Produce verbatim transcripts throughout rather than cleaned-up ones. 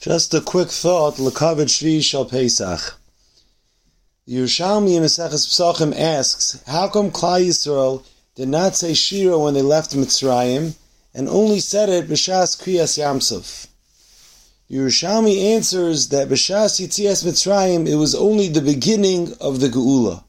Just a quick thought, Lekaved Shvi'i Shel Pesach. Yerushalmi in Mesechas Pesachim asks, how come Klal Yisrael did not say Shira when they left Mitzrayim, and only said it B'Shas Kriyas Yam Suf? Yerushalmi answers that B'Shas Yetzias Mitzrayim, it was only the beginning of the Geula.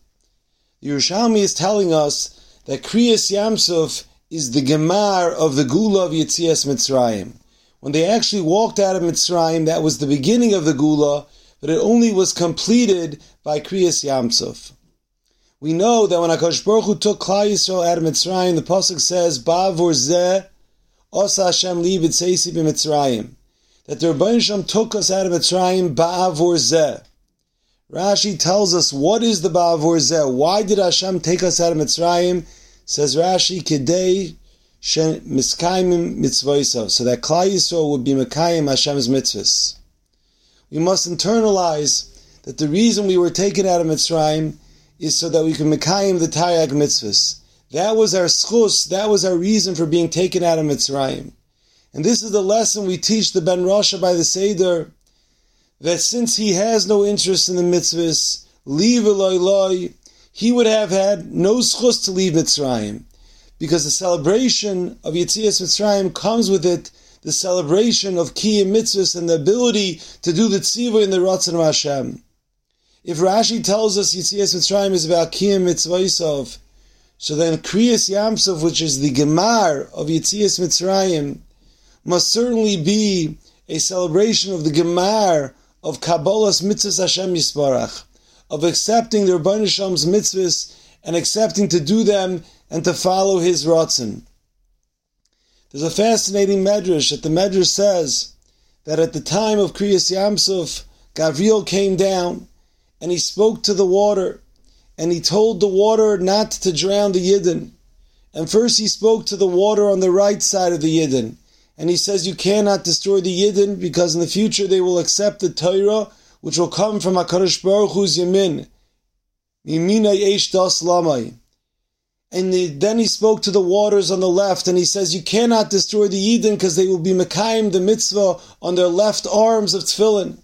Yerushalmi is telling us that Kriyas Yam Suf is the Gemar of the Geula of Yetzias Mitzrayim. When they actually walked out of Mitzrayim, that was the beginning of the Geula, but it only was completed by Kriyas Yam Suf. We know that when Hakadosh Baruch Hu took Klal Yisrael out of Mitzrayim, the pasuk says, Ba'a Vorzeh, Os HaShem Li B'Tzeisi B'Mitzrayim. That the Rebbeinu took us out of Mitzrayim, Ba'a Vorzeh. Rashi tells us, what is the Ba'a Vorzeh? Why did Hashem take us out of Mitzrayim? Says Rashi, Kidei, miskayim mitzvah, so that Klal Yisrael would be Mikhaim Hashem's mitzvahs. We must internalize that the reason we were taken out of Mitzrayim is so that we can Mikhaim the Tayag mitzvahs. That was our schus, that was our reason for being taken out of Mitzrayim. And this is the lesson we teach the Ben Roshah by the Seder, that since he has no interest in the mitzvahs, leave eloi loi, he would have had no schus to leave Mitzrayim, because the celebration of Yetzias Mitzrayim comes with it the celebration of Kiyum Mitzvahs and the ability to do the Tzivah in the Ratzon of Hashem. If Rashi tells us Yetzias Mitzrayim is about Kiyum Mitzvahs, so then Kriyas Yam Suf, which is the Gemar of Yetzias Mitzrayim, must certainly be a celebration of the Gemar of Kabbalah's Mitzvahs Hashem Yisbarach, of accepting the Rebbeinu Shalom's Mitzvahs and accepting to do them and to follow his Ratzon. There's a fascinating medrash that the medrash says that at the time of Kriyas Yam Suf, Gavriel came down and he spoke to the water and he told the water not to drown the yidden. And first he spoke to the water on the right side of the yidden and he says you cannot destroy the yidden because in the future they will accept the Torah which will come from HaKadosh Baruch Hu's Yamin. Miminai Eish Das Lamai. And the, then he spoke to the waters on the left, and he says, you cannot destroy the yidden because they will be Mikhaim, the mitzvah, on their left arms of tefillin.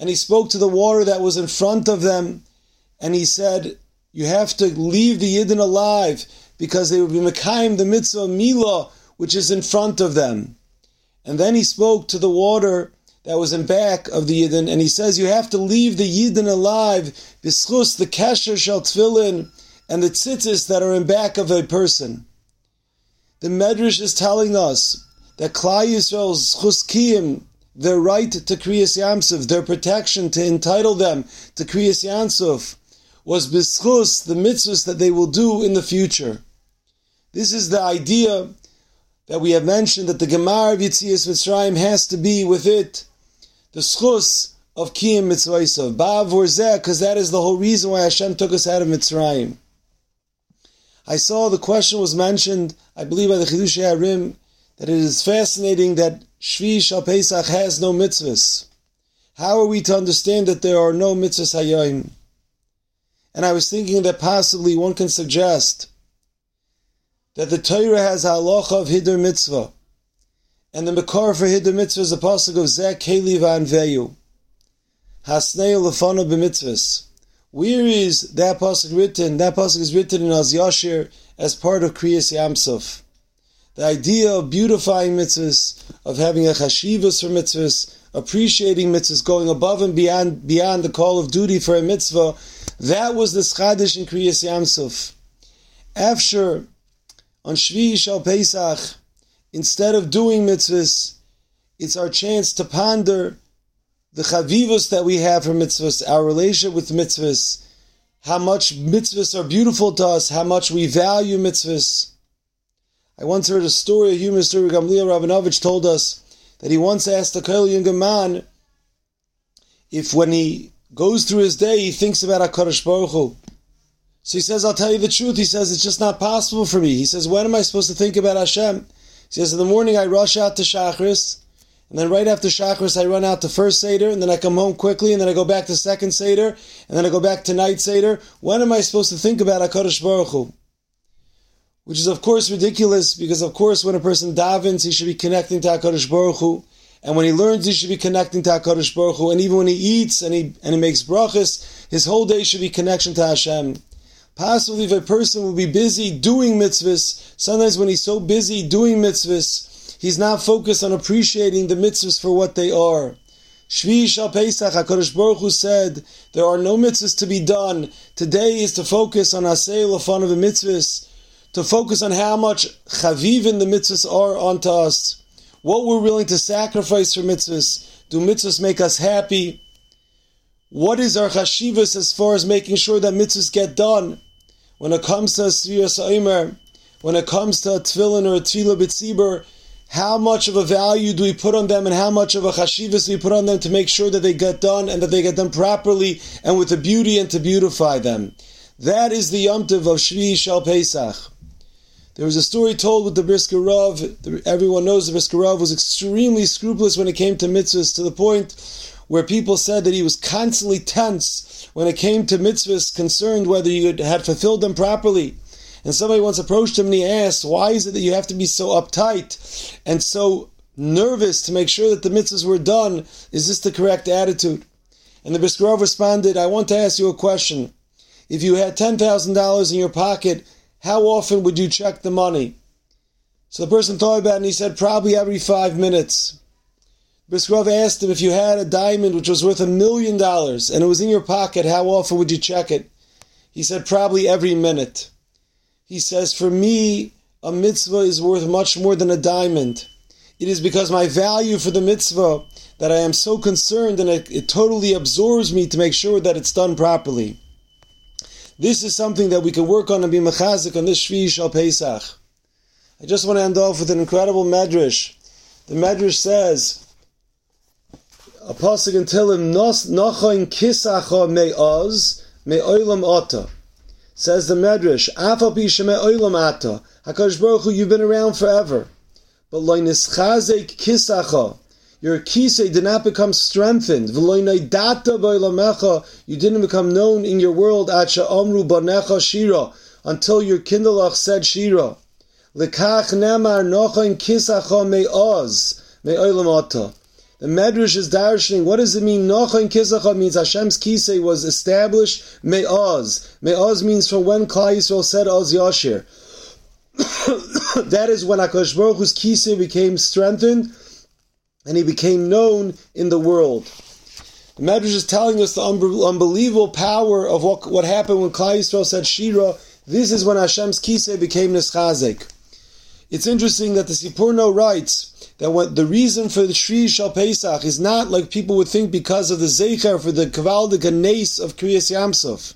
And he spoke to the water that was in front of them, and he said, you have to leave the yidden alive because they will be Mikhaim, the mitzvah, Mila, which is in front of them. And then he spoke to the water that was in back of the yidden, and he says, you have to leave the yidden alive, b'schus, the kesher shall tefillin, and the tzitzis that are in back of a person. The Medrash is telling us that Klal Yisrael's chuskiyim, their right to Kriyas Yam Suf, their protection to entitle them to Kriyas Yam Suf, was b'schus, the mitzvahs that they will do in the future. This is the idea that we have mentioned, that the Gemar of Yetzias Mitzrayim has to be with it, the schus of Kiyum Mitzvah, Ba'a Vorzeh, because that is the whole reason why Hashem took us out of Mitzrayim. I saw the question was mentioned, I believe by the Chidush HaRim, that it is fascinating that Shvi'i Shel Pesach has no mitzvahs. How are we to understand that there are no mitzvahs hayom? And I was thinking that possibly one can suggest that the Torah has halacha of Hiddur mitzvah, and the makor for Hiddur mitzvah is the pasuk of Zeh Keli V'Anveyu, Hasnei Lefano B'mitzvahs. Where is that pasuk written? That pasuk is written in Az Yashir as part of Kriyas Yam Suf. The idea of beautifying mitzvahs, of having a chashivas for mitzvahs, appreciating mitzvahs, going above and beyond beyond the call of duty for a mitzvah, that was the chadish in Kriyas Yam Suf. After, on Shvi'i Shel Pesach, instead of doing mitzvahs, it's our chance to ponder the chavivos that we have for mitzvahs, our relationship with mitzvahs, how much mitzvahs are beautiful to us, how much we value mitzvahs. I once heard a story, a human story, Gamliel Rabinovich told us that he once asked the Klal Yisrael man if when he goes through his day, he thinks about HaKadosh Baruch Hu. So he says, I'll tell you the truth. He says, it's just not possible for me. He says, when am I supposed to think about Hashem? He says, in the morning I rush out to Shachris, and then right after Shachris, I run out to first Seder, and then I come home quickly, and then I go back to second Seder, and then I go back to night Seder. When am I supposed to think about HaKadosh Baruch Hu? Which is, of course, ridiculous, because, of course, when a person davens, he should be connecting to HaKadosh Baruch Hu. And when he learns, he should be connecting to HaKadosh Baruch Hu. And even when he eats and he and he makes brachas, his whole day should be connection to Hashem. Possibly if a person will be busy doing mitzvahs, sometimes when he's so busy doing mitzvahs, he's not focused on appreciating the mitzvahs for what they are. Shvi'i Shel Pesach, HaKadosh Baruch Hu said, there are no mitzvahs to be done. Today is to focus on Aseh L'fanav the mitzvahs, to focus on how much chavivin the mitzvahs are onto us. What we're willing to sacrifice for mitzvahs. Do mitzvahs make us happy? What is our chashivas as far as making sure that mitzvahs get done? When it comes to Sfiyas Omer, when it comes to a tefillin or a tefillah b'tzibur, how much of a value do we put on them and how much of a chashivas do we put on them to make sure that they get done and that they get done properly and with the beauty and to beautify them? That is the yomtiv of Shvi'i Shel Pesach. There was a story told with the Brisker Rav. Everyone knows the Brisker Rav was extremely scrupulous when it came to mitzvahs, to the point where people said that he was constantly tense when it came to mitzvahs, concerned whether you had fulfilled them properly. And somebody once approached him and he asked, why is it that you have to be so uptight and so nervous to make sure that the mitzvahs were done? Is this the correct attitude? And the Brisker Rav responded, I want to ask you a question. If you had ten thousand dollars in your pocket, how often would you check the money? So the person thought about it and he said, probably every five minutes. Brisker Rav asked him, if you had a diamond which was worth a million dollars and it was in your pocket, how often would you check it? He said, probably every minute. He says, for me, a mitzvah is worth much more than a diamond. It is because my value for the mitzvah that I am so concerned and it, it totally absorbs me to make sure that it's done properly. This is something that we can work on and be mechazik on this Shvi'i Shel Pesach. I just want to end off with an incredible medrash. The medrash says, a pasuk in Tehillim, nochay kisacho me oz me olam ata. Says the medrash, af al pi she me olam ata. Hakadosh Baruch Hu, you've been around forever, but lo nischazik kisacho. Your kisei did not become strengthened. You didn't become known in your world until your kindlach said shira. The medrash is darshaning. What does it mean? Nochay kisacho means Hashem's kisei was established. Me oz. Me oz means from when Klal Yisrael said oz yashir. That is when HaKadosh Baruch Hu's kisei became strengthened, and he became known in the world. The Medrash is telling us the unbe- unbelievable power of what, what happened when Klal Yisrael said Shira. This is when Hashem's Kisei became Nischazek. It's interesting that the Sipurno writes that when, the reason for the Shvi'i Shel Pesach is not like people would think because of the Zecher for the Kavaldik and Nes of Kriyas Yam Suf.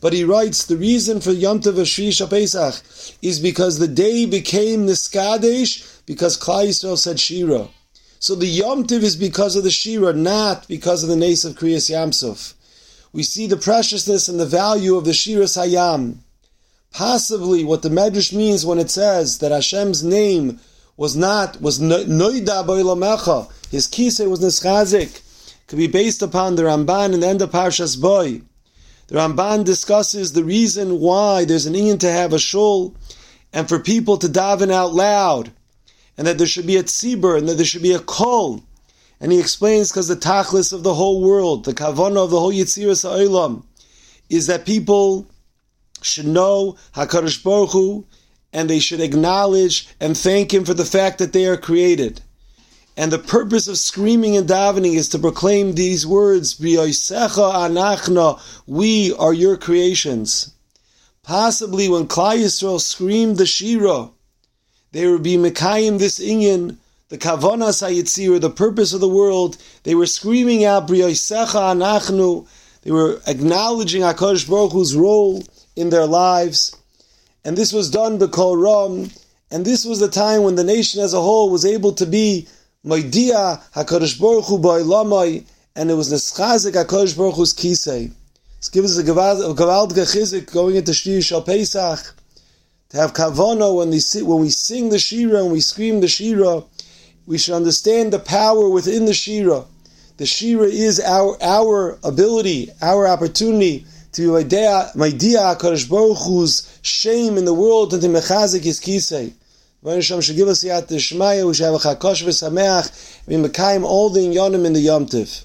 But he writes the reason for Yom Tov of Shvi'i Shel Pesach is because the day became Niskadesh because Klal Yisrael said Shira. So the Yom Tiv is because of the Shira, not because of the Nes of Kriyas Yam Suf. We see the preciousness and the value of the Shiras Hayam. Possibly what the Medrash means when it says that Hashem's name was not, was Noida Boilamecha, his Kisei was Nischazik, could be based upon the Ramban in the end of Parshas Boi. The Ramban discusses the reason why there's an inyan to have a shul and for people to daven out loud, and that there should be a tzibur, and that there should be a kol. And he explains, because the tachlis of the whole world, the kavanah of the whole Yetziras Ha'olam, is that people should know HaKadosh Baruch Hu, and they should acknowledge and thank Him for the fact that they are created. And the purpose of screaming and davening is to proclaim these words, B'yosecha anachna, we are your creations. Possibly when Klal Yisrael screamed the Shira, they were being Mikhaim this inyan, the Kavana Sayitzir, the purpose of the world. They were screaming out, Brisker Rav Anachnu. They were acknowledging HaKadosh Baruch Hu's role in their lives. And this was done B'Kol Ram. And this was the time when the nation as a whole was able to be Moidia HaKadosh Baruch Hu Ba'olamai. And it was Nischazik HaKadosh Baruch Hu's Kisei. This gives us a Gavald Gechizik going into Shvi'i Shel Pesach. To have kavana when we, sing, when we sing the shira and we scream the shira, we should understand the power within the shira. The shira is our our ability, our opportunity to be meidia HaKadosh Baruch Hu's shame in the world and to mechazik his kisei. Rebbeinu Shem should give us the Yad Tishmaya, we should have a Chakosh V'Sameach, we Mikhaim all the Inyonim in the yomtiv.